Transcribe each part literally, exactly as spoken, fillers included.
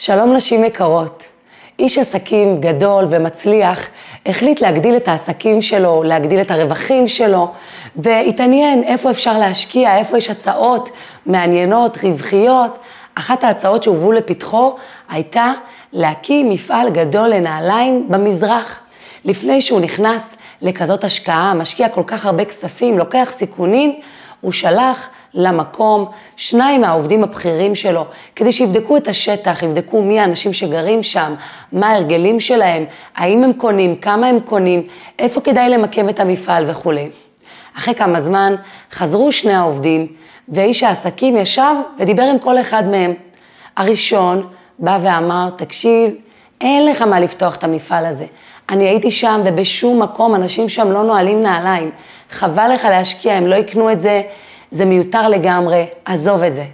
שלום נשים יקרות. איש עסקים גדול ומצליח החליט להגדיל את העסקים שלו, להגדיל את הרווחים שלו, והתעניין איפה אפשר להשקיע, איפה יש הצעות מעניינות, רווחיות. אחת ההצעות שהובאו לפתחו הייתה להקים מפעל גדול לנעליים במזרח. לפני שהוא נכנס לכזאת השקעה, משקיע כל כך הרבה כספים, לוקח סיכונים, הוא שלח למקום שניים מהעובדים הבכירים שלו, כדי שיבדקו את השטח, יבדקו מי האנשים שגרים שם, מה ההרגלים שלהם, האם הם קונים, כמה הם קונים, איפה כדאי למקם את המפעל וכו'. אחרי כמה זמן חזרו שני העובדים, ואיש העסקים ישב ודיבר עם כל אחד מהם. הראשון בא ואמר, תקשיב, אין לך מה לפתוח את המפעל הזה. אני הייתי שם ובשום מקום אנשים שם לא נועלים נעליים. חבל לך להשקיע, הם לא יקנו את זה, זה מיותר לגמרי, עזוב את זה.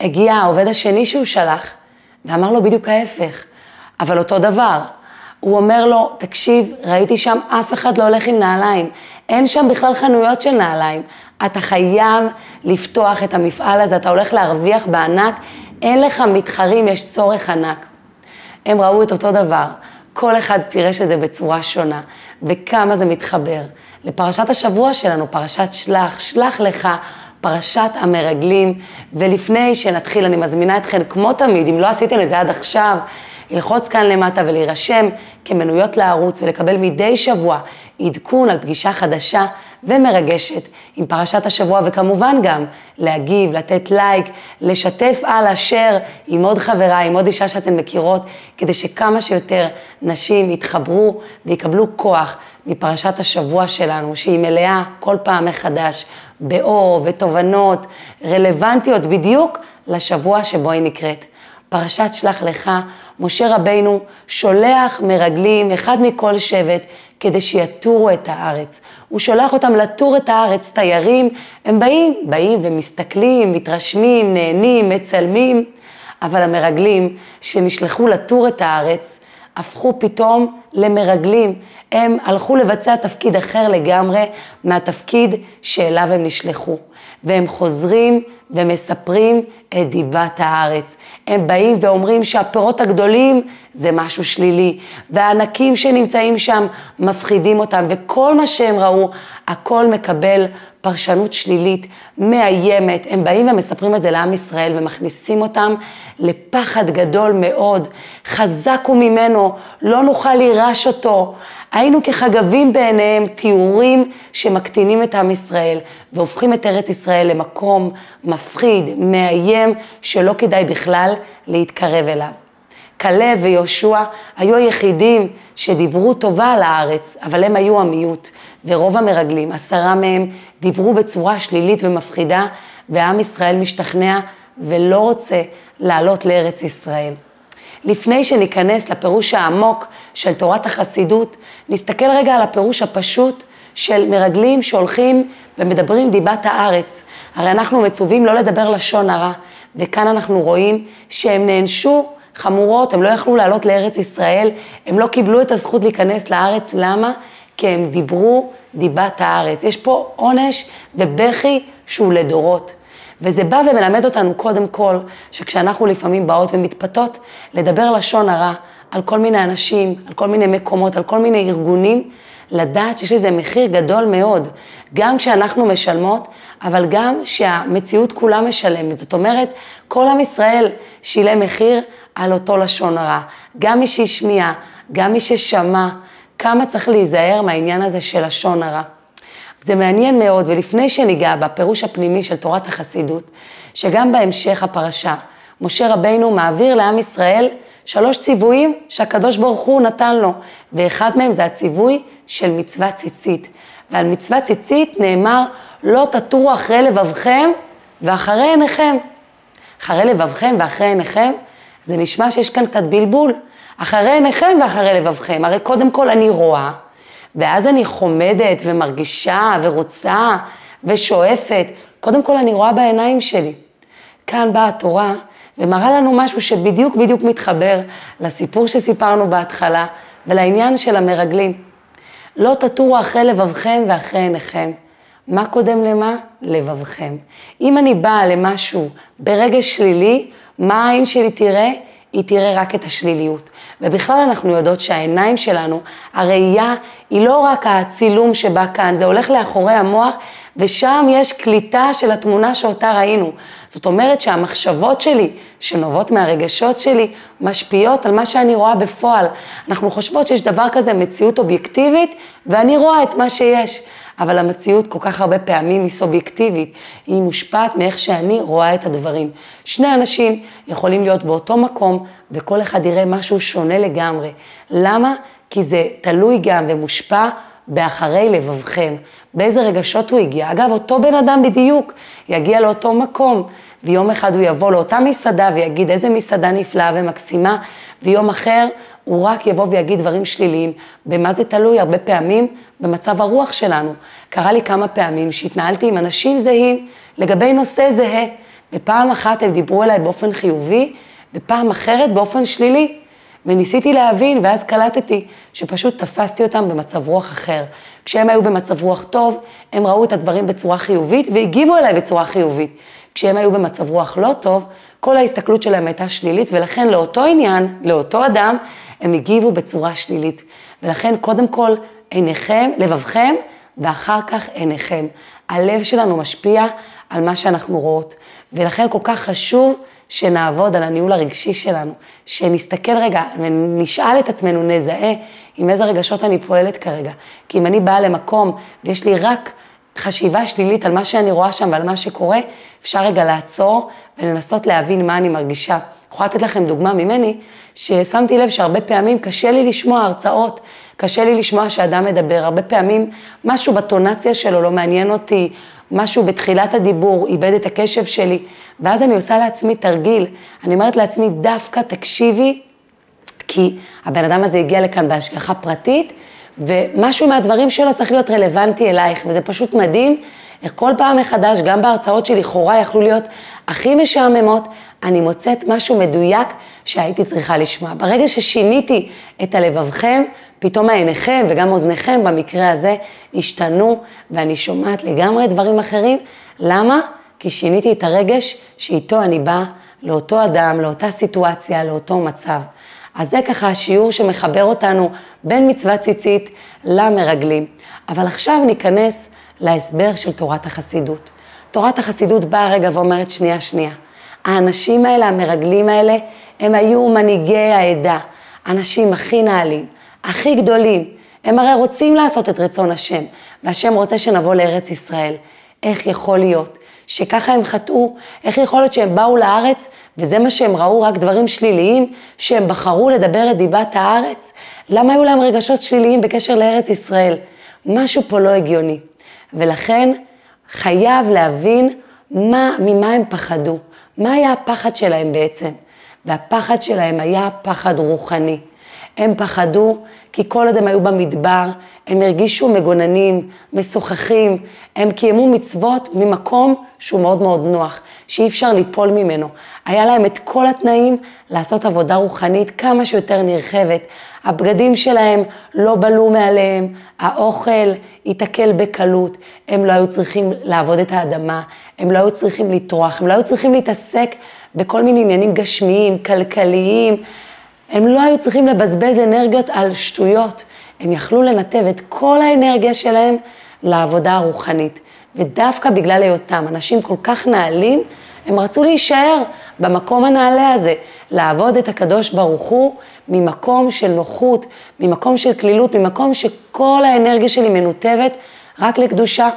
הגיע העובד השני שהוא שלח ואמר לו בדיוק ההפך, אבל אותו דבר. הוא אומר לו, תקשיב, ראיתי שם אף אחד לא הולך עם נעליים, אין שם בכלל חנויות של נעליים. אתה חייב לפתוח את המפעל הזה, אתה הולך להרוויח בענק, אין לך מתחרים, יש צורך ענק. הם ראו את אותו דבר. כל אחד פירש את זה בצורה שונה, וכמה זה מתחבר. לפרשת השבוע שלנו, פרשת שלח, שלח לך, פרשת המרגלים. ולפני שנתחיל, אני מזמינה אתכן, כמו תמיד, אם לא עשיתם את זה עד עכשיו, ללחוץ כאן למטה ולהירשם כמנויות לערוץ, ולקבל מדי שבוע עדכון על פגישה חדשה ומרגשת עם פרשת השבוע, וכמובן גם להגיב, לתת לייק, לשתף הלאה, שייר עם עוד חברה, עם עוד אישה שאתן מכירות, כדי שכמה שיותר נשים יתחברו ויקבלו כוח מפרשת השבוע שלנו, שהיא מלאה כל פעם מחדש באור ותובנות רלוונטיות בדיוק לשבוע שבו היא נקראת. פרשת שלח לך, משה רבינו שולח מרגלים, אחד מכל שבט, כדי שיתורו את הארץ. הוא שולח אותם לתור את הארץ, תיירים, הם באים, באים ומסתכלים, מתרשמים, נהנים, מצלמים, אבל המרגלים שנשלחו לתור את הארץ, הפכו פתאום למרגלים. הם הלכו לבצע תפקיד אחר לגמרי מהתפקיד שאליו הם נשלחו. והם חוזרים ומספרים את דיבת הארץ. הם באים ואומרים שהפירות הגדולים זה משהו שלילי, והענקים שנמצאים שם מפחידים אותם, וכל מה שהם ראו, הכל מקבל פרשנות שלילית, מאיימת. הם באים ומספרים את זה לעם ישראל, ומכניסים אותם לפחד גדול מאוד. חזק הוא ממנו, לא נוכל להירש אותו. היינו כחגבים בעיניהם, תיאורים שמקטינים את עם ישראל, והופכים את ארץ ישראל למקום מפחיד, מאיים, שלא כדאי בכלל להתקרב אליו. כלב ויהושע היו היחידים שדיברו טובה על הארץ, אבל הם היו המיעוט, ורוב המרגלים, עשרה מהם, דיברו בצורה שלילית ומפחידה, ועם ישראל משתכנע ולא רוצה לעלות לארץ ישראל. לפני שניכנס לפירוש העמוק של תורת החסידות, נסתכל רגע על הפירוש הפשוט של מרגלים שהולכים ומדברים דיבת הארץ. הרי אנחנו מצווים לא לדבר לשון הרע, וכאן אנחנו רואים שהם נענשו חמורות, הם לא יכלו לעלות לארץ ישראל, הם לא קיבלו את הזכות להיכנס לארץ. למה? כי הם דיברו דיבת הארץ. יש פה עונש ובכי שהוא לדורות. וזה בא ומלמד אותנו קודם כל, שכשאנחנו לפעמים באות ומתפתות לדבר לשון הרע על כל מיני אנשים, על כל מיני מקומות, על כל מיני ארגונים, לדעת שיש לזה מחיר גדול מאוד, גם כשאנחנו משלמות, אבל גם שהמציאות כולה משלמת. זאת אומרת, כל עם ישראל שילם מחיר על אותו לשון הרע. גם מי שהשמיע, גם מי ששמע, כמה צריך להיזהר מהעניין הזה של לשון הרע. זה מעניין מאוד, ולפני שניגע בפירוש הפנימי של תורת החסידות, שגם בהמשך הפרשה, משה רבינו מעביר לעם ישראל שלוש ציוויים שהקדוש ברוך הוא נתן לו, ואחד מהם זה הציווי של מצווה ציצית. ועל מצווה ציצית נאמר, לא תתורו אחרי לבבכם ואחרי עיניכם. אחרי לבבכם ואחרי עיניכם, זה נשמע שיש כאן קצת בלבול. אחרי עיניכם ואחרי לבבכם, הרי קודם כל אני רואה, ואז אני חומדת ומרגישה ורוצה ושואפת. קודם כל אני רואה בעיניים שלי. כאן באה התורה ומראה לנו משהו שבדיוק בדיוק מתחבר לסיפור שסיפרנו בהתחלה ולעניין של המרגלים. לא תתורו אחרי לבבכם ואחרי עיניכם. מה קודם למה? לבבכם. אם אני באה למשהו ברגש שלילי, מה העין שלי תראה? היא תראה רק את השליליות. ובכלל אנחנו יודעות שהעיניים שלנו, הראייה היא לא רק הצילום שבא כאן, זה הולך לאחורי המוח, ושם יש קליטה של התמונה שאותה ראינו. זאת אומרת שהמחשבות שלי, שנובעות מהרגשות שלי, משפיעות על מה שאני רואה בפועל. אנחנו חושבות שיש דבר כזה מציאות אובייקטיבית, ואני רואה את מה שיש. אבל המציאות כל כך הרבה פעמים היא סובייקטיבית, היא מושפעת מאיך שאני רואה את הדברים. שני אנשים יכולים להיות באותו מקום, וכל אחד יראה משהו שונה לגמרי. למה? כי זה תלוי גם ומושפע באחרי לבבכם. באיזה רגשות הוא הגיע? אגב, אותו בן אדם בדיוק יגיע לאותו מקום, ויום אחד הוא יבוא לאותה מסעדה ויגיד איזה מסעדה נפלאה ומקסימה, ויום אחר הוא רק יבוא ויגיד דברים שליליים. במה זה תלוי? הרבה פעמים במצב הרוח שלנו. קרה לי כמה פעמים שהתנהלתי עם אנשים זהים לגבי נושא זהה. בפעם אחת הם דיברו אליי באופן חיובי, בפעם אחרת באופן שלילי. וניסיתי להבין, ואז קלטתי שפשוט תפסתי אותם במצב רוח אחר. כשהם היו במצב רוח טוב, הם ראו את הדברים בצורה חיובית והגיבו אליי בצורה חיובית. כשהם היו במצב רוח לא טוב, כל ההסתכלות שלהם הייתה שלילית, ולכן לאותו עניין, לאותו אדם, הם הגיבו בצורה שלילית. ולכן קודם כל עיניכם, לבבכם, ואחר כך עיניכם. הלב שלנו משפיע על מה שאנחנו רואות, ולכן כל כך חשוב שנעבוד על הניהול הרגשי שלנו, שנסתכל רגע ונשאל את עצמנו, נזהה עם איזה רגשות אני פועלת כרגע. כי אם אני באה למקום ויש לי רק חשיבה שלילית על מה שאני רואה שם ועל מה שקורה, אפשר רגע לעצור ולנסות להבין מה אני מרגישה. יכולה לתת לכם דוגמה ממני, ששמתי לב שהרבה פעמים קשה לי לשמוע הרצאות, קשה לי לשמוע שאדם מדבר, הרבה פעמים משהו בטונציה שלו לא מעניין אותי, משהו בתחילת הדיבור איבד את הקשב שלי, ואז אני עושה לעצמי תרגיל, אני אומרת לעצמי דווקא תקשיבי, כי הבן אדם הזה הגיע לכאן בהשגחה פרטית, ומשהו מהדברים שלו צריך להיות רלוונטי אלייך, וזה פשוט מדהים, כל פעם מחדש, גם בהרצאות שלי, לכאורה יכלו להיות הכי משעממות, אני מוצאת משהו מדויק שהייתי צריכה לשמוע. ברגע ששיניתי את הלבבכם, פתאום עיניכם וגם אוזניכם במקרה הזה השתנו, ואני שומעת לגמרי דברים אחרים. למה? כי שיניתי את הרגש שאיתו אני באה לאותו אדם, לאותה סיטואציה, לאותו מצב. אז זה ככה השיעור שמחבר אותנו בין מצוות ציצית למרגלים. אבל עכשיו ניכנס להסבר של תורת החסידות. תורת החסידות באה רגע ואומרת שנייה שנייה. האנשים האלה, המרגלים האלה, הם היו מנהיגי העדה. אנשים הכי נעלים, הכי גדולים. הם הרי רוצים לעשות את רצון השם, והשם רוצה שנבוא לארץ ישראל. איך יכול להיות שככה הם חטאו? איך יכול להיות שהם באו לארץ וזה מה שהם ראו, רק דברים שליליים, שהם בחרו לדבר את דיבת הארץ? למה היו להם רגשות שליליים בקשר לארץ ישראל? משהו פה לא הגיוני. ולכן חייב להבין מה, ממה הם פחדו. מה היה הפחד שלהם בעצם? והפחד שלהם היה פחד רוחני. הם פחדו כי כל עוד הם היו במדבר, הם הרגישו מגוננים, משוחחים, הם קיימו מצוות ממקום שהוא מאוד מאוד נוח, שאי אפשר ליפול ממנו. היה להם את כל התנאים לעשות עבודה רוחנית כמה שיותר נרחבת. הבגדים שלהם לא בלו מעליהם, האוכל התעכל בקלות, הם לא היו צריכים לעבוד את האדמה, הם לא היו צריכים לתרוח, הם לא היו צריכים להתעסק בכל מיני עניינים גשמיים, כלכליים, הם לא היו צריכים לבזבז אנרגיות על שטויות. הם יכלו לנתב את כל האנרגיה שלהם לעבודה הרוחנית. ודווקא בגלל היותם, אנשים כל כך נעלים, הם רצו להישאר במקום הנעלה הזה, לעבוד את הקדוש ברוך הוא ממקום של נוחות, ממקום של כלילות, ממקום שכל האנרגיה שלי מנותבת רק לקדושה.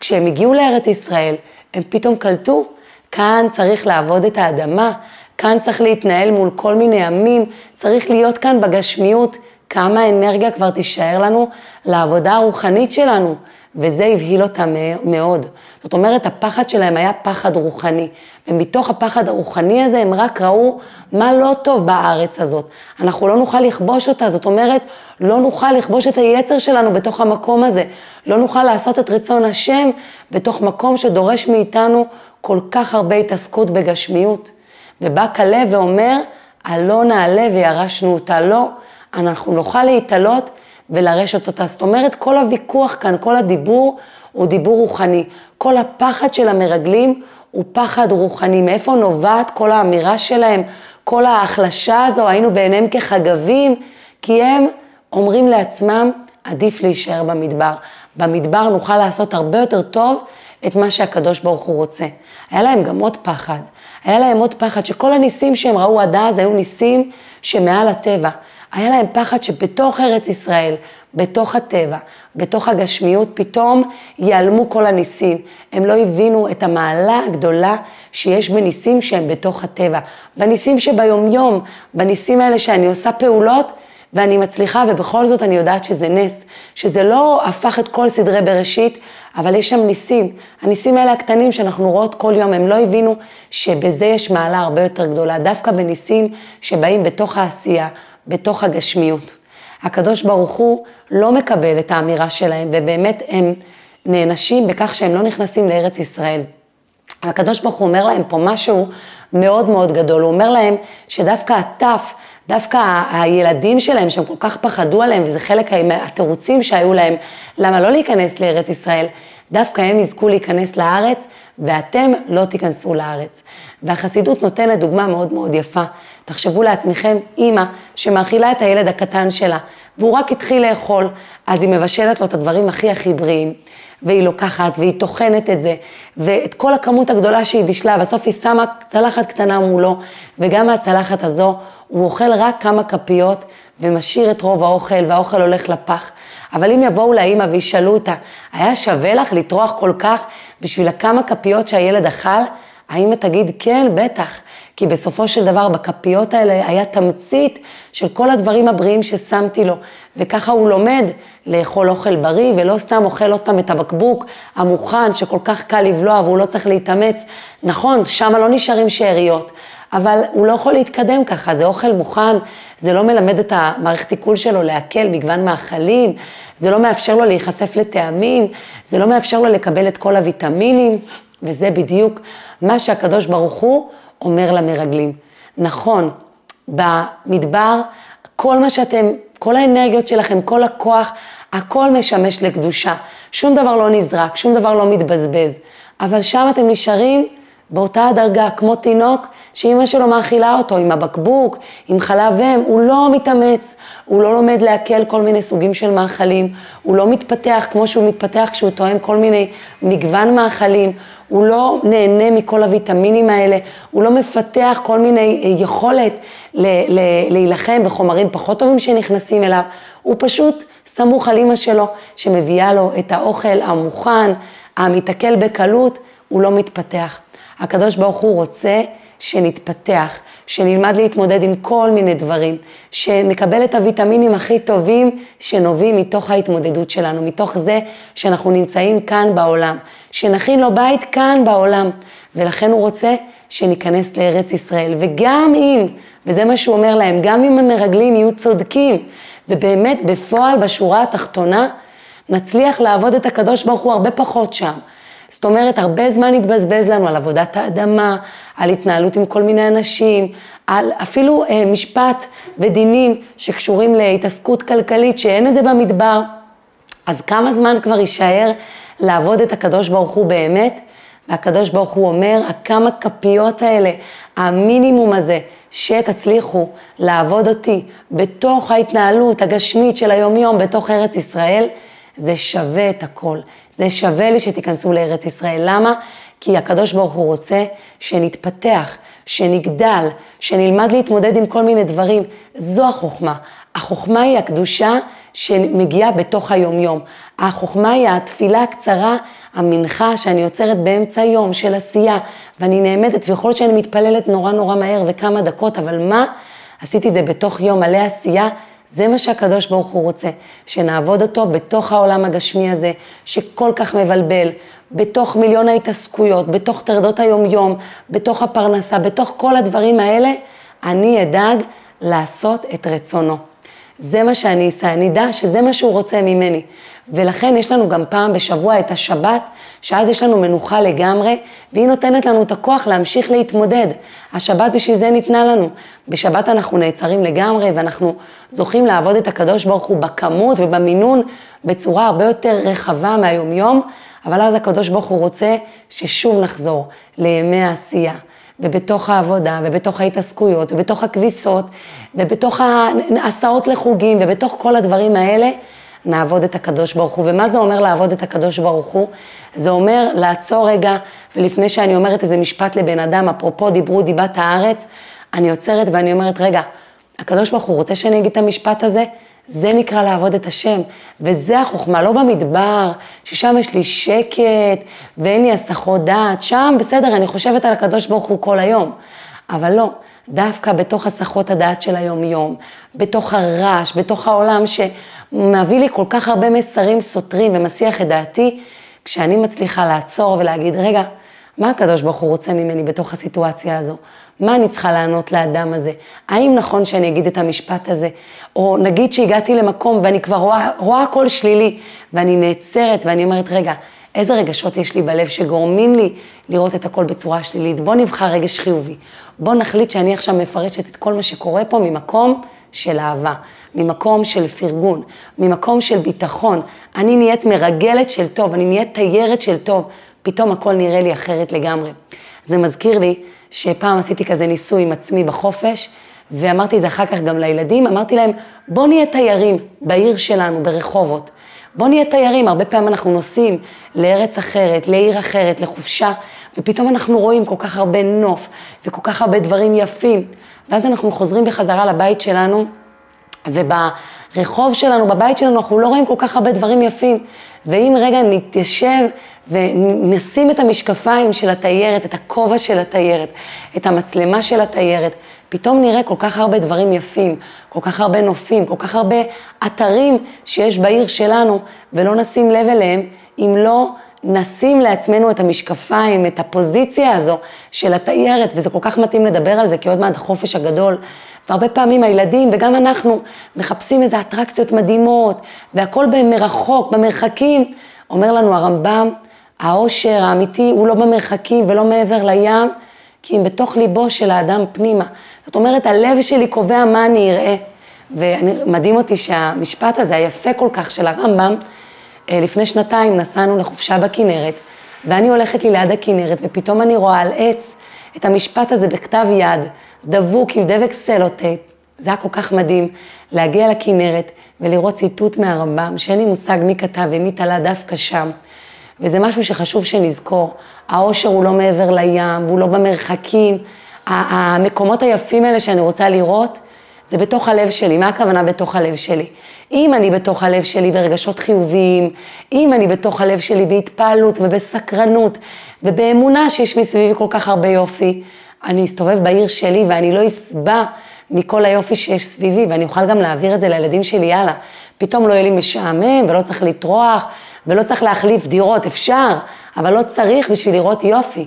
כשהם הגיעו לארץ ישראל, הם פתאום קלטו, כאן צריך לעבוד את האדמה, כאן צריך להתנהל מול כל מיני עמים, צריך להיות כאן בגשמיות, כמה אנרגיה כבר תישאר לנו לעבודה הרוחנית שלנו, וזה הבהיל אותה מאוד. זאת אומרת, הפחד שלהם היה פחד רוחני, ומתוך הפחד הרוחני הזה הם רק ראו מה לא טוב בארץ הזאת. אנחנו לא נוכל לכבוש אותה, זאת אומרת, לא נוכל לכבוש את היצר שלנו בתוך המקום הזה, לא נוכל לעשות את רצון השם בתוך מקום שדורש מאיתנו כל כך הרבה התעסקות בגשמיות. ובא כלב ואומר, הלא נעלה וירשנו אותה, לא, אנחנו נוכל להתעלות ולרשת אותה. זאת אומרת, כל הוויכוח כאן, כל הדיבור הוא דיבור רוחני. כל הפחד של המרגלים הוא פחד רוחני. מאיפה נובעת כל האמירה שלהם, כל ההחלשה הזו, היינו בעיניהם כחגבים, כי הם אומרים לעצמם, עדיף להישאר במדבר. במדבר נוכל לעשות הרבה יותר טוב את מה שהקדוש ברוך הוא רוצה. היה להם גם עוד פחד. היה להם עוד פחד שכל הניסים שהם ראו עד אז היו ניסים שמעל הטבע. היה להם פחד שבתוך ארץ ישראל, בתוך הטבע, בתוך הגשמיות, פתאום ייעלמו כל הניסים. הם לא הבינו את המעלה הגדולה שיש בניסים שהם בתוך הטבע. בניסים שביומיום, בניסים האלה שאני עושה פעולות, ואני מצליחה, ובכל זאת אני יודעת שזה נס, שזה לא הפך את כל סדרי בראשית, אבל יש שם ניסים. הניסים האלה הקטנים שאנחנו רואות כל יום, הם לא הבינו שבזה יש מעלה הרבה יותר גדולה, דווקא בניסים שבאים בתוך העשייה, בתוך הגשמיות. הקדוש ברוך הוא לא מקבל את האמירה שלהם, ובאמת הם נענשים בכך שהם לא נכנסים לארץ ישראל. הקדוש ברוך הוא אומר להם פה משהו מאוד מאוד גדול, הוא אומר להם שדווקא הטף, דווקא הילדים שלהם שהם כל כך פחדו עליהם, וזה חלק מהתירוצים שהיו להם, למה לא להיכנס לארץ ישראל, דווקא הם יזכו להיכנס לארץ, ואתם לא תיכנסו לארץ. והחסידות נותנת דוגמה מאוד מאוד יפה. תחשבו לעצמכם, אמא שמאכילה את הילד הקטן שלה, והוא רק התחיל לאכול, אז היא מבשלת לו את הדברים הכי הכי בריאים, והיא לוקחת, והיא תוכנת את זה, ואת כל הכמות הגדולה שהיא בשלה, בסוף היא שמה צלחת קטנה מולו, וגם מהצלחת הזו, הוא אוכל רק כמה כפיות, ומשאיר את רוב האוכל, והאוכל הולך לפח. אבל אם יבואו לאמא וישאלו אותה, היה שווה לך לטרוח כל כך, בשביל הכמה כפיות שהילד אכל, האמא תגיד, כן, בטח, כי בסופו של דבר, בכפיות האלה היה תמצית של כל הדברים הבריאים ששמתי לו, וככה הוא לומד לאכול אוכל בריא, ולא סתם אוכל עוד פעם את הבקבוק המוכן, שכל כך קל לבלוע, והוא לא צריך להתאמץ. נכון, שמה לא נשארים שאריות, אבל הוא לא יכול להתקדם ככה, זה אוכל מוכן, זה לא מלמד את המערכת עיכול שלו להקל מגוון מאכלים, זה לא מאפשר לו להיחשף לטעמים, זה לא מאפשר לו לקבל את כל הוויטמינים, וזה בדיוק מה שהקדוש ברוך הוא אומר למרגלים. נכון, במדבר, כל מה שאתם, כל האנרגיות שלכם, כל הכוח, הכל משמש לקדושה. שום דבר לא נזרק, שום דבר לא מתבזבז. אבל שם אתם נשארים באותה הדרגה, כמו תינוק, שאמא שלו מאכילה אותו עם הבקבוק, עם חלב אם, הוא לא מתאמץ, הוא לא לומד להקל כל מיני סוגים של מאכלים, הוא לא מתפתח כמו שהוא מתפתח כשהוא תואם כל מיני מגוון מאכלים, הוא לא נהנה מכל הוויטמינים האלה, הוא לא מפתח כל מיני יכולת ל- ל- להילחם בחומרים פחות טובים שנכנסים אליו, הוא פשוט סמוך על אמא שלו שמביאה לו את האוכל המוכן, המתעכל בקלות, הוא לא מתפתח. הקדוש ברוך הוא רוצה שנתפתח, שנלמד להתמודד עם כל מיני דברים, שנקבל את הוויטמינים הכי טובים שנובעים מתוך ההתמודדות שלנו, מתוך זה שאנחנו נמצאים כאן בעולם, שנכין לו בית כאן בעולם, ולכן הוא רוצה שניכנס לארץ ישראל. וגם אם, וזה מה שהוא אומר להם, גם אם המרגלים יהיו צודקים, ובאמת בפועל בשורה התחתונה, נצליח לעבוד את הקדוש ברוך הוא הרבה פחות שם. זאת אומרת, הרבה זמן התבזבז לנו על עבודת האדמה, על התנהלות עם כל מיני אנשים, על אפילו אה, משפט ודינים שקשורים להתעסקות כלכלית, שאין את זה במדבר. אז כמה זמן כבר יישאר לעבוד את הקדוש ברוך הוא באמת? והקדוש ברוך הוא אומר, הכמה כפיות האלה, המינימום הזה, שתצליחו לעבוד אותי בתוך ההתנהלות הגשמית של היומיום, בתוך ארץ ישראל, זה שווה את הכל. זה שווה לי שתיכנסו לארץ ישראל. למה? כי הקדוש ברוך הוא רוצה שנתפתח, שנגדל, שנלמד להתמודד עם כל מיני דברים. זו החוכמה. החוכמה היא הקדושה שמגיעה בתוך היום-יום. החוכמה היא התפילה הקצרה, המנחה שאני יוצרת באמצע יום של עשייה, ואני נעמדת, ויכול להיות שאני מתפללת נורא נורא מהר וכמה דקות, אבל מה? עשיתי את זה בתוך יום מלא עשייה, זה מה שהקדוש ברוך הוא רוצה, שנעבוד אותו בתוך העולם הגשמי הזה, שכל כך מבלבל, בתוך מיליון ההתעסקויות, בתוך תרדות היום-יום, בתוך הפרנסה, בתוך כל הדברים האלה, אני אדאג לעשות את רצונו. זה מה שאני אעשה, אני אדע שזה מה שהוא רוצה ממני. ולכן יש לנו גם פעם בשבוע את השבת, שאז יש לנו מנוחה לגמרי, והיא נותנת לנו את הכוח להמשיך להתמודד. השבת בשביל זה ניתנה לנו. בשבת אנחנו נעצרים לגמרי, ואנחנו זוכים לעבוד את הקדוש ברוך הוא בכמות ובמינון, בצורה הרבה יותר רחבה מהיום-יום, אבל אז הקדוש ברוך הוא רוצה ששוב נחזור לימי העשייה, ובתוך העבודה, ובתוך ההתעסקויות, ובתוך הכביסות, ובתוך ההסעות לחוגים, ובתוך כל הדברים האלה, נעבוד את הקדוש ברוך הוא. ומה זה אומר לעבוד את הקדוש ברוך הוא? זה אומר לעצור רגע, ולפני שאני אומרת איזה משפט לבן אדם, אפרופו דיברו דיבת הארץ, אני עוצרת ואני אומרת, רגע, הקדוש ברוך הוא רוצה שאני אגיד את המשפט הזה? זה נקרא לעבוד את השם, וזה החוכמה, לא במדבר, ששם יש לי שקט, ואין לי הסחות דעת, שם בסדר, אני חושבת על הקדוש ברוך הוא כל היום, אבל לא, דווקא בתוך הסחות הדעת של היום יום, בתוך הרעש, בתוך העולם שמביא לי כל כך הרבה מסרים סותרים ומסיח את דעתי, כשאני מצליחה לעצור ולהגיד, רגע, מה הקדוש ברוך הוא רוצה ממני בתוך הסיטואציה הזו? מה אני צריכה לענות לאדם הזה? האם נכון שאני אגיד את המשפט הזה? או נגיד שהגעתי למקום ואני כבר רואה, רואה הכל שלילי, ואני נעצרת ואני אומרת, רגע, איזה רגשות יש לי בלב שגורמים לי לראות את הכל בצורה שלילית? בוא נבחר רגש חיובי. בוא נחליט שאני עכשיו מפרשת את כל מה שקורה פה ממקום של אהבה, ממקום של פרגון, ממקום של ביטחון. אני נהיית מרגלת של טוב, אני נהיית תיירת של טוב. פתאום הכל נראה לי אחרת לגמרי. זה מזכיר לי שפעם עשיתי כזה ניסוי עם עצמי בחופש, ואמרתי זה אחר כך גם לילדים, אמרתי להם, בוא נהיה תיירים בעיר שלנו, ברחובות. בוא נהיה תיירים, הרבה פעמים אנחנו נוסעים לארץ אחרת, לעיר אחרת, לחופשה, ופתאום אנחנו רואים כל כך הרבה נוף, וכל כך הרבה דברים יפים. ואז אנחנו חוזרים בחזרה לבית שלנו, וברחוב שלנו, בבית שלנו, אנחנו לא רואים כל כך הרבה דברים יפים. ואם רגע נתיישב ונשים את המשקפיים של התיירת, את הכובע של התיירת, את המצלמה של התיירת, פתאום נראה כל כך הרבה דברים יפים, כל כך הרבה נופים, כל כך הרבה אתרים שיש בעיר שלנו, ולא נשים לב אליהם, אם לא נשים לעצמנו את המשקפיים, את הפוזיציה הזו של התיירת, וזה כל כך מתאים לדבר על זה, כי עוד מעט החופש הגדול, והרבה פעמים הילדים, וגם אנחנו, מחפשים איזה אטרקציות מדהימות, והכל במרחוק, במרחקים, אומר לנו הרמב"ם, העושר האמיתי הוא לא במרחקים ולא מעבר לים, כי אם בתוך ליבו של האדם פנימה. זאת אומרת, הלב שלי קובע מה אני אראה, ומדהים אותי שהמשפט הזה היפה כל כך של הרמב"ם, לפני שנתיים נסענו לחופשה בכנרת, ואני הולכת לי ליד הכנרת, ופתאום אני רואה על עץ את המשפט הזה בכתב יד, דבוק עם דבק סלוטייפ. זה היה כל כך מדהים להגיע לכנרת ולראות ציטוט מהרמב"ם, שאין לי מושג מי כתב ומי תלה דווקא שם. וזה משהו שחשוב שנזכור, העושר הוא לא מעבר לים, הוא לא במרחקים, המקומות היפים האלה שאני רוצה לראות, זה בתוך הלב שלי. מה הכוונה בתוך הלב שלי? אם אני בתוך הלב שלי ברגשות חיוביים, אם אני בתוך הלב שלי בהתפעלות ובסקרנות, ובאמונה שיש מסביבי כל כך הרבה יופי, אני אסתובב בעיר שלי ואני לא אסבע מכל היופי שיש סביבי, ואני אוכל גם להעביר את זה לילדים שלי, יאללה. פתאום לא יהיה לי משעמם ולא צריך לתרוח, ולא צריך להחליף דירות, אפשר, אבל לא צריך בשביל לראות יופי.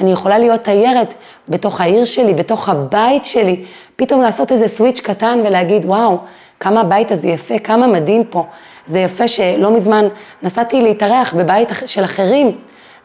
אני יכולה להיות תיירת בתוך העיר שלי, בתוך הבית שלי, פתאום לעשות איזה סוויץ' קטן ולהגיד, וואו, כמה הבית הזה יפה, כמה מדהים פה. זה יפה שלא מזמן נסעתי להתארח בבית של אחרים,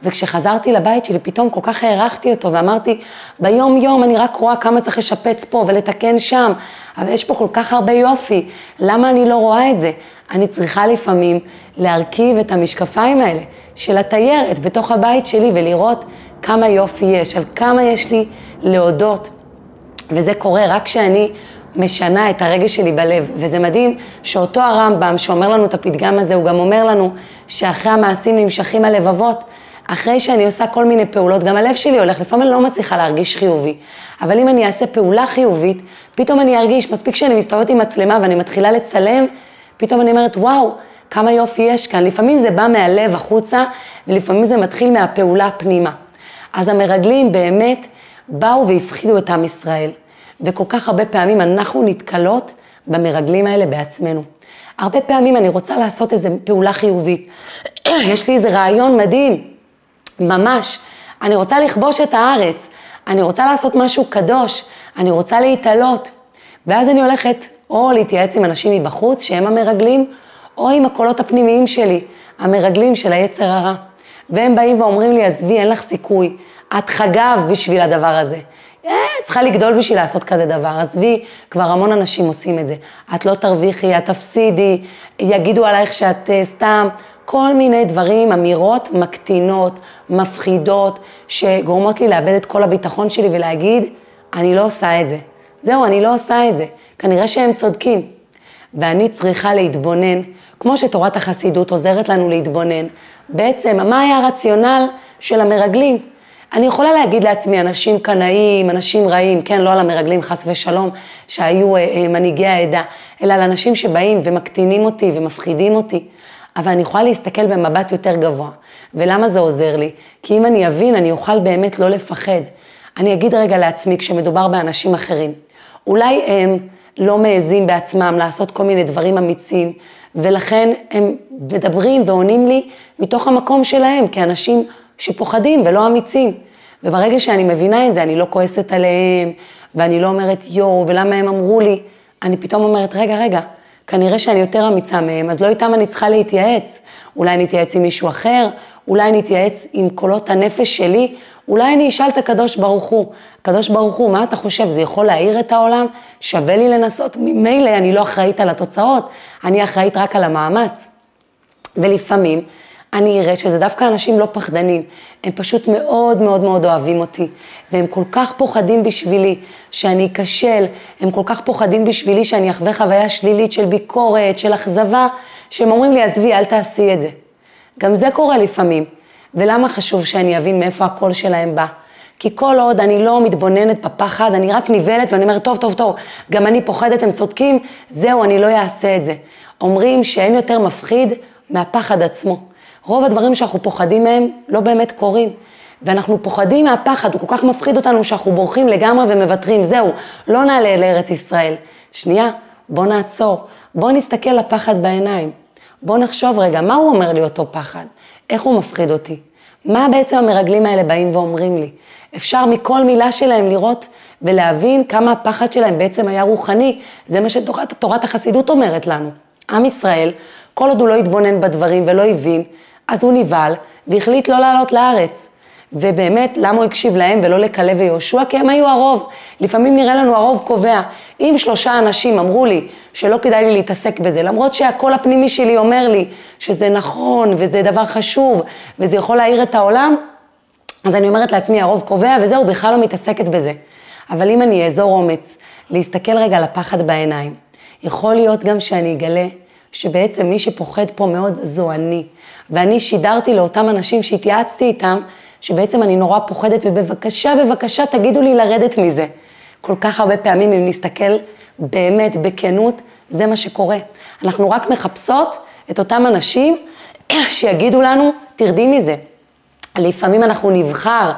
וכשחזרתי לבית שלי, פתאום כל כך הערכתי אותו, ואמרתי, ביום יום אני רק רואה כמה צריך לשפץ פה ולתקן שם, אבל יש פה כל כך הרבה יופי, למה אני לא רואה את זה? אני צריכה לפעמים להרכיב את המשקפיים האלה של התיירת בתוך הבית שלי, ולראות כמה יופי יש, על כמה יש לי להודות. וזה קורה רק כשאני משנה את הרגש שלי בלב. וזה מדהים שאותו הרמב"ם שאומר לנו את הפתגם הזה, הוא גם אומר לנו שאחרי המעשים נמשכים הלבבות, אחרי שאני עושה כל מיני פעולות, גם הלב שלי הולך, לפעמים אני לא מצליחה להרגיש חיובי. אבל אם אני אעשה פעולה חיובית, פתאום אני ארגיש, מספיק שאני מסתובבת עם מצלמה ואני מתחילה לצלם, פתאום אני אומרת, וואו, כמה יופי יש כאן. לפעמים זה בא מהלב החוצה, ולפעמים זה מתחיל מהפעולה הפנימה. אז המרגלים באמת באו והפחידו את עם ישראל. וכל כך הרבה פעמים אנחנו נתקלות במרגלים האלה בעצמנו. הרבה פעמים אני רוצה לעשות איזו פעולה חיובית. יש לי איזה רעיון מדהים, ממש. אני רוצה לכבוש את הארץ, אני רוצה לעשות משהו קדוש, אני רוצה להתעלות. ואז אני הולכת או להתייעץ עם אנשים מבחוץ שהם המרגלים, או עם הקולות הפנימיים שלי, המרגלים של היצר הרע. והם באים ואומרים לי, עזבי, אין לך סיכוי, את חגב בשביל הדבר הזה. אה, צריכה לגדול בשביל לעשות כזה דבר, עזבי, כבר המון אנשים עושים את זה. את לא תרוויחי, את תפסידי, יגידו עלייך שאת סתם, כל מיני דברים, אמירות מקטינות, מפחידות, שגורמות לי לאבד את כל הביטחון שלי ולהגיד, אני לא עושה את זה. זהו, אני לא עושה את זה. כנראה שהם צודקים. ואני צריכה להתבונן, כמו שתורת החסידות עוזרת לנו להתבונן. בעצם, מה היה הרציונל של המרגלים? אני יכולה להגיד לעצמי, אנשים קנאים, אנשים רעים, כן, לא על המרגלים חס ושלום, שהיו אה, מנהיגי העדה, אלא על אנשים שבאים ומקטינים אותי ומפחידים אותי. אבל אני יכולה להסתכל במבט יותר גבוה. ולמה זה עוזר לי? כי אם אני אבין, אני אוכל באמת לא לפחד. אני אגיד רגע לעצמי, כשמדובר באנשים אחרים, אולי הם לא מעזים בעצמם לעשות כל מיני דברים אמיצים, ולכן הם מדברים ועונים לי מתוך המקום שלהם, כאנשים שפוחדים ולא אמיצים. וברגע שאני מבינה את זה, אני לא כועסת עליהם, ואני לא אומרת, יו, ולמה הם אמרו לי? אני פתאום אומרת, רגע, רגע, כנראה שאני יותר אמיצה מהם, אז לא איתם אני צריכה להתייעץ. אולי נתייעץ עם מישהו אחר, אולי נתייעץ עם קולות הנפש שלי, אולי אני אשאל את הקדוש ברוך הוא. הקדוש ברוך הוא, מה אתה חושב? זה יכול להאיר את העולם? שווה לי לנסות? ממילא אני לא אחראית על התוצאות, אני אחראית רק על המאמץ. ולפעמים אני אראה שזה דווקא אנשים לא פחדנים, הם פשוט מאוד מאוד מאוד אוהבים אותי, והם כל כך פוחדים בשבילי שאני אכשל, הם כל כך פוחדים בשבילי שאני אחווה חוויה שלילית של ביקורת, של אכזבה, שהם אומרים לי, עזבי, אל תעשי את זה. גם זה קורה לפעמים. ולמה חשוב שאני אבין מאיפה הקול שלהם בא? כי כל עוד אני לא מתבוננת בפחד, אני רק ניבלת ואני אומרת, טוב, טוב, טוב, גם אני פוחדת, הם צודקים, זהו, אני לא אעשה את זה. אומרים שאין יותר מפחיד מהפחד עצמו. רוב הדברים שאנחנו פוחדים מהם לא באמת קורים. ואנחנו פוחדים מהפחד, הוא כל כך מפחיד אותנו שאנחנו בורחים לגמרי ומוותרים, זהו, לא נעלה לארץ ישראל. שנייה, בוא נעצור, בוא נסתכל לפחד בעיניים. בוא נחשוב רגע, מה הוא אומר לי אותו פחד? איך הוא מפחיד אותי? מה בעצם המרגלים האלה באים ואומרים לי? אפשר מכל מילה שלהם לראות ולהבין כמה הפחד שלהם בעצם היה רוחני. זה מה שתורת החסידות אומרת לנו. עם ישראל, כל עוד הוא לא התבונן בדברים ולא הבין, אז הוא ניבל והחליט לא לעלות לארץ. ובאמת, למה הוא הקשיב להם ולא לקלב ויהושע? כי הם היו הרוב. לפעמים נראה לנו הרוב קובע. אם שלושה אנשים אמרו לי שלא כדאי לי להתעסק בזה, למרות שהקול הפנימי שלי אומר לי שזה נכון וזה דבר חשוב וזה יכול להאיר את העולם, אז אני אומרת לעצמי, הרוב קובע וזהו, בכלל לא מתעסקת בזה. אבל אם אני אעזור אומץ, להסתכל רגע לפחד בעיניים, יכול להיות גם שאני אגלה שבעצם מי שפוחד פה מאוד זו אני. ואני שידרתי לאותם אנשים שהתייעצתי איתם, שבעצם אני נורא פוחדת, ובבקשה, בבקשה, תגידו לי לרדת מזה. כל כך הרבה פעמים, אם נסתכל באמת, בכנות, זה מה שקורה. אנחנו רק מחפשות את אותם אנשים שיגידו לנו, תרדי מזה. לפעמים אנחנו נבחר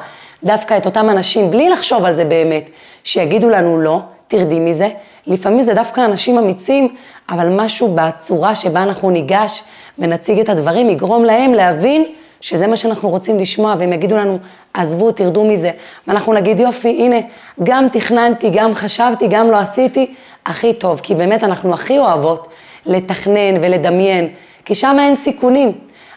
דווקא את אותם אנשים, בלי לחשוב על זה באמת, שיגידו לנו לא, תרדי מזה. לפעמים זה דווקא אנשים אמיצים, אבל משהו בצורה שבה אנחנו ניגש ונציג את הדברים, יגרום להם להבין שזה מה שאנחנו רוצים לשמוע, והם יגידו לנו, עזבו, תרדו מזה. ואנחנו נגיד, יופי, הנה, גם תכננתי, גם חשבתי, גם לא עשיתי, הכי טוב, כי באמת אנחנו הכי אוהבות לתכנן ולדמיין, כי שם אין סיכונים.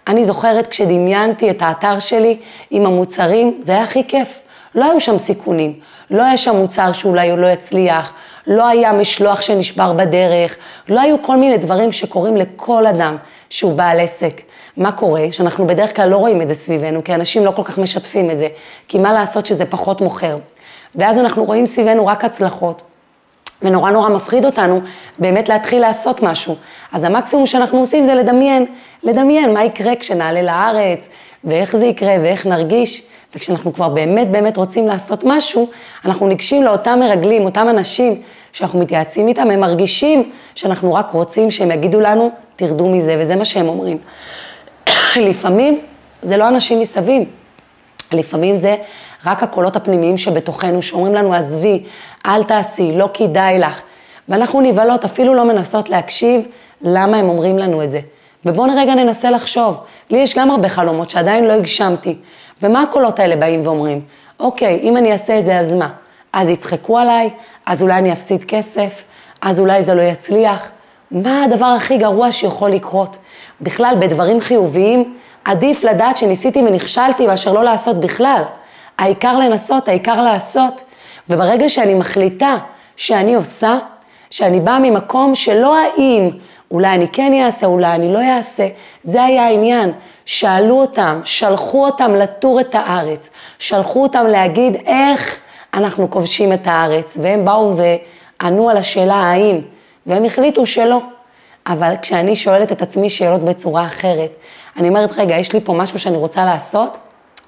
אני זוכרת כשדמיינתי את האתר שלי עם המוצרים, זה היה הכי כיף. לא היו שם סיכונים, לא היה שם מוצר שאולי לא יצליח, לא היה משלוח שנשבר בדרך, לא היו כל מיני דברים שקורים לכל אדם שהוא בעל עסק. מה קורה? שאנחנו בדרך כלל לא רואים את זה סביבנו, כי אנשים לא כל כך משתפים את זה, כי מה לעשות שזה פחות מוכר. ואז אנחנו רואים סביבנו רק הצלחות, ונורא נורא מפחיד אותנו באמת להתחיל לעשות משהו. אז המקסימום שאנחנו עושים זה לדמיין, לדמיין מה יקרה כשנעלה לארץ, ואיך זה יקרה ואיך נרגיש. וכשאנחנו כבר באמת באמת רוצים לעשות משהו, אנחנו ניגשים לאותם מרגלים, אותם אנשים שאנחנו מתייעצים איתם, הם מרגישים שאנחנו רק רוצים שהם יגידו לנו, תרדו מזה, וזה מה שהם אומרים. לפעמים זה לא אנשים מסביב, לפעמים זה רק הקולות הפנימיים שבתוכנו, שאומרים לנו, עזבי, אל תעשי, לא כדאי לך. ואנחנו נבלות, אפילו לא מנסות להקשיב למה הם אומרים לנו את זה. ובואו רגע ננסה לחשוב, לי יש גם הרבה חלומות שעדיין לא הגשמתי, ומה הקולות האלה באים ואומרים? אוקיי, אם אני אעשה את זה, אז מה? אז יצחקו עליי, אז אולי אני אפסיד כסף, אז אולי זה לא יצליח. מה הדבר הכי גרוע שיכול לקרות? בכלל, בדברים חיוביים, עדיף לדעת שניסיתי ונכשלתי, מאשר לא לעשות בכלל. העיקר לנסות, העיקר לעשות. וברגע שאני מחליטה שאני עושה, שאני באה ממקום שלא האם אולי אני כן יעשה, אולי אני לא יעשה. זה היה העניין. שאלו אותם, שלחו אותם לתור את הארץ. שלחו אותם להגיד איך אנחנו כובשים את הארץ. והם באו וענו על השאלה האם. והם החליטו שלא. אבל כשאני שואלת את עצמי שאלות בצורה אחרת, אני אומרת, רגע, יש לי פה משהו שאני רוצה לעשות?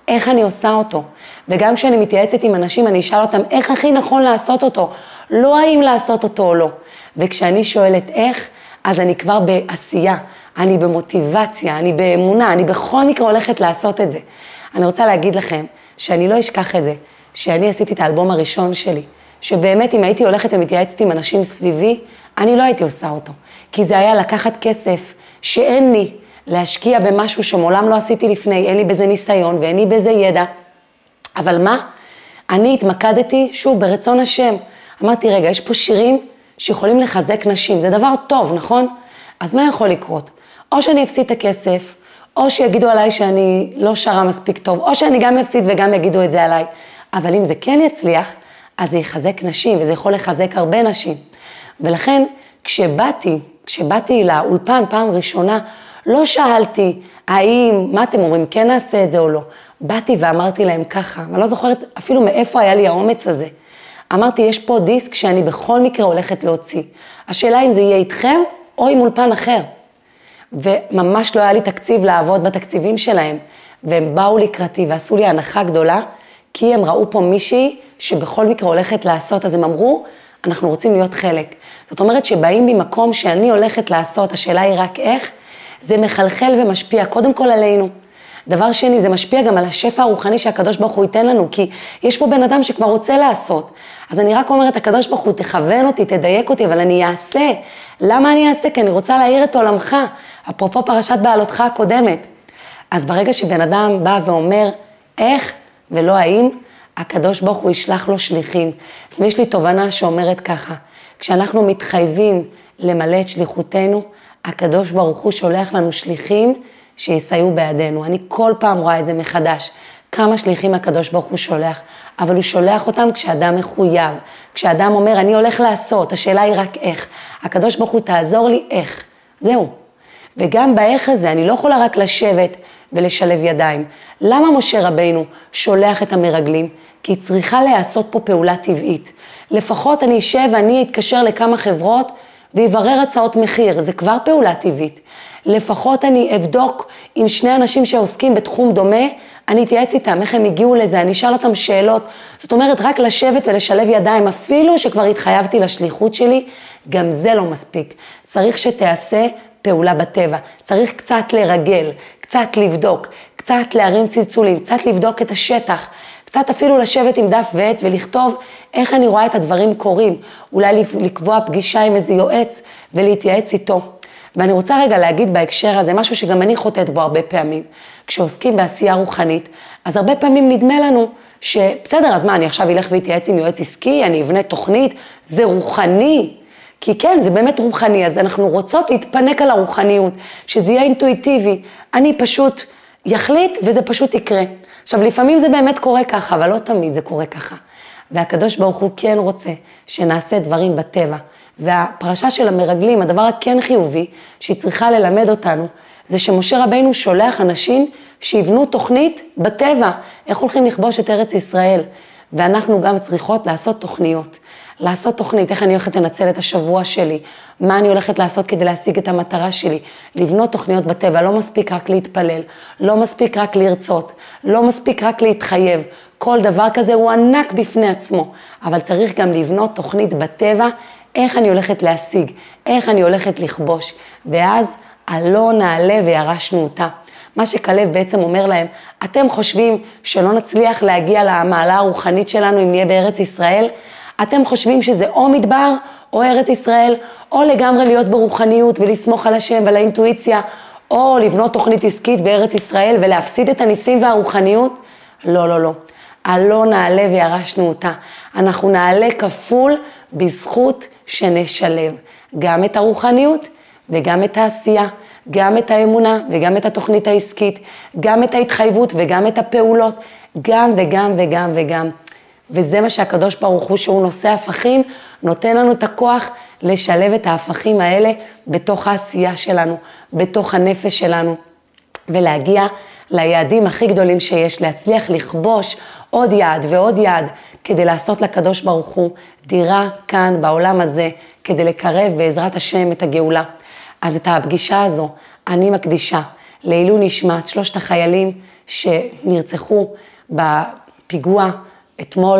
איך אני עושה אותו? וגם כשאני מתייעצת עם אנשים, אני אשאל אותם, איך הכי נכון לעשות אותו? לא האם לעשות אותו או לא. וכשאני שואלת איך, אז אני כבר בעשייה, אני במוטיבציה, אני באמונה, אני בכל מקרה הולכת לעשות את זה. אני רוצה להגיד לכם שאני לא אשכח את זה, שאני עשיתי את האלבום הראשון שלי, שבאמת אם הייתי הולכת ומתייעצת עם אנשים סביבי, אני לא הייתי עושה אותו. כי זה היה לקחת כסף שאין לי, להשקיע במשהו שמעולם לא עשיתי לפני, אין לי בזה ניסיון ואין לי בזה ידע. אבל מה? אני התמקדתי, שוב, ברצון השם. אמרתי, רגע, יש פה שירים שיכולים לחזק נשים. זה דבר טוב, נכון? אז מה יכול לקרות? או שאני אפסיד את הכסף, או שיגידו עליי שאני לא שרה מספיק טוב, או שאני גם אפסיד וגם יגידו את זה עליי. אבל אם זה כן יצליח, אז זה יחזק נשים, וזה יכול לחזק הרבה נשים. ולכן, כשבאתי, כשבאתי לאולפן פעם ראשונה, לא שאלתי, האם, מה אתם אומרים, כן נעשה את זה או לא. באתי ואמרתי להם ככה, אני לא זוכרת אפילו מאיפה היה לי האומץ הזה. אמרתי, יש פה דיסק שאני בכל מקרה הולכת להוציא. השאלה אם זה יהיה איתכם או עם אולפן אחר. וממש לא היה לי תקציב לעבוד בתקציבים שלהם. והם באו לקראתי ועשו לי הנחה גדולה, כי הם ראו פה מישהי שבכל מקרה הולכת לעשות, אז הם אמרו, אנחנו רוצים להיות חלק. זאת אומרת שבאים במקום שאני הולכת לעשות, השאלה היא רק איך, זה מחלחל ומשפיע קודם כל עלינו. דבר שני, זה משפיע גם על השפע הרוחני שהקדוש ברוך הוא ייתן לנו, כי יש פה בן אדם שכבר רוצה לעשות. אז אני רק אומרת, הקדוש ברוך הוא תכוון אותי, תדייק אותי, אבל אני אעשה. למה אני אעשה? כי אני רוצה להאיר את עולמך. אפרופו פרשת בעלותך הקודמת. אז ברגע שבן אדם בא ואומר, איך ולא האם, הקדוש ברוך הוא ישלח לו שליחים. ויש לי תובנה שאומרת ככה, כשאנחנו מתחייבים למלא את שליחותנו, הקדוש ברוך הוא שולח לנו שליחים שיסייעו בידינו. אני כל פעם רואה את זה מחדש. כמה שליחים הקדוש ברוך הוא שולח, אבל הוא שולח אותם כשאדם מחויב. כשאדם אומר, אני הולך לעשות, השאלה היא רק איך. הקדוש ברוך הוא תעזור לי איך. זהו. וגם באיך הזה, אני לא יכולה רק לשבת ולשלב ידיים. למה משה רבינו שולח את המרגלים? כי היא צריכה לעשות פה פעולה טבעית. לפחות אני אשב, אני אתקשר לכמה חברות, ויברר הצעות מחיר, זה כבר פעולה טבעית. לפחות אני אבדוק עם שני אנשים שעוסקים בתחום דומה, אני אתייעץ איתם, איך הם הגיעו לזה, אני אשאל אותם שאלות. זאת אומרת, רק לשבת ולשלב ידיים, אפילו שכבר התחייבתי לשליחות שלי, גם זה לא מספיק. צריך שתעשה פעולה בטבע, צריך קצת לרגל, קצת לבדוק, קצת להרים צלצולים, קצת לבדוק את השטח, קצת אפילו לשבת עם דף ועט ולכתוב איך אני רואה את הדברים קורים, אולי לקבוע פגישה עם איזה יועץ ולהתייעץ איתו. ואני רוצה רגע להגיד בהקשר הזה, משהו שגם אני חוטאת בו הרבה פעמים, כשעוסקים בעשייה רוחנית, אז הרבה פעמים נדמה לנו שבסדר, אז מה, אני עכשיו אלך והתייעץ עם יועץ עסקי, אני אבנה תוכנית, זה רוחני. כי כן, זה באמת רוחני, אז אנחנו רוצות להתפנק על הרוחניות, שזה יהיה אינטואיטיבי, אני פשוט יחליט וזה פשוט יקרה. עכשיו, לפעמים זה באמת קורה ככה, אבל לא תמיד זה קורה ככה. והקדוש ברוך הוא כן רוצה שנעשה דברים בטבע. והפרשה של המרגלים, הדבר הכן חיובי שהיא צריכה ללמד אותנו, זה שמשה רבינו שולח אנשים שיבנו תוכנית בטבע, איך הולכים לכבוש את ארץ ישראל. ואנחנו גם צריכות לעשות תוכניות. לעשות תוכנית, איך אני הולכת לנצל את השבוע שלי, מה אני הולכת לעשות כדי להשיג את המטרה שלי, לבנות תוכניות בטבע, לא מספיק רק להתפלל, לא מספיק רק לרצות, לא מספיק רק להתחייב, כל דבר כזה הוא ענק בפני עצמו, אבל צריך גם לבנות תוכנית בטבע, איך אני הולכת להשיג, איך אני הולכת לכבוש, ואז עלה נעלה וירשנו אותה. מה שכלב בעצם אומר להם, אתם חושבים שלא נצליח להגיע למעלה הרוחנית שלנו אם נהיה בארץ ישראל, אתם חושבים שזה או מדבר, או ארץ ישראל, או לגמרי להיות ברוחניות ולסמוך על השם ועל האינטואיציה, או לבנות תוכנית עסקית בארץ ישראל ולהפסיד את הניסים והרוחניות? לא, לא, לא. עלה נעלה וירשנו אותה. אנחנו נעלה כפול בזכות שנשלב גם את הרוחניות וגם את העשייה, גם את האמונה וגם את התוכנית העסקית, גם את ההתחייבות וגם את הפעולות, גם וגם וגם וגם. וזה מה שהקדוש ברוך הוא שהוא נושא הפכים, נותן לנו את הכוח לשלב את ההפכים האלה בתוך העשייה שלנו, בתוך הנפש שלנו, ולהגיע ליעדים הכי גדולים שיש, להצליח לכבוש עוד יעד ועוד יעד, כדי לעשות לקדוש ברוך הוא דירה כאן בעולם הזה, כדי לקרב בעזרת השם את הגאולה. אז את הפגישה הזו אני מקדישה לעילוי נשמת שלושת החיילים שנרצחו בפיגוע אתמול,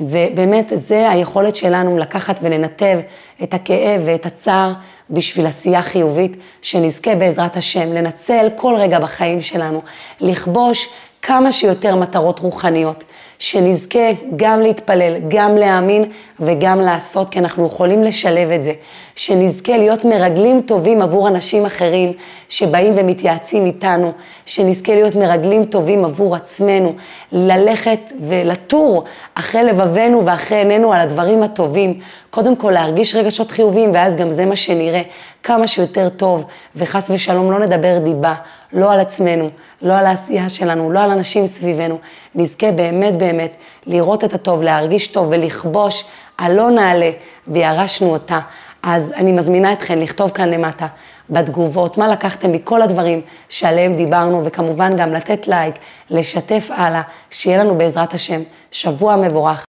ובאמת זה היכולת שלנו לקחת ולנתב את הכאב ואת הצער בשביל עשייה חיובית, שנזכה בעזרת השם לנצל כל רגע בחיים שלנו, לכבוש כמה שיותר מטרות רוחניות, שנזכה גם להתפלל, גם להאמין וגם לעשות, כי אנחנו יכולים לשלב את זה, שנזכה להיות מרגלים טובים עבור אנשים אחרים שבאים ומתייעצים איתנו, שנזכה להיות מרגלים טובים עבור עצמנו, ללכת ולטור אחרי לבבנו ואחרי עינינו על הדברים הטובים, קודם כל להרגיש רגשות חיוביים, ואז גם זה מה שנראה, כמה שיותר טוב, וחס ושלום לא נדבר דיבה, לא על עצמנו, לא על העשייה שלנו, לא על אנשים סביבנו, נזכה באמת באמת לראות את הטוב, להרגיש טוב ולכבוש, עלה נעלה וירשנו אותה. אז אני מזמינה אתכן לכתוב כאן למטה בתגובות מה לקחתם מכל הדברים שעליהם דיברנו, וכמובן גם לתת לייק, לשתף הלאה, שיהיה לנו בעזרת השם שבוע מבורך.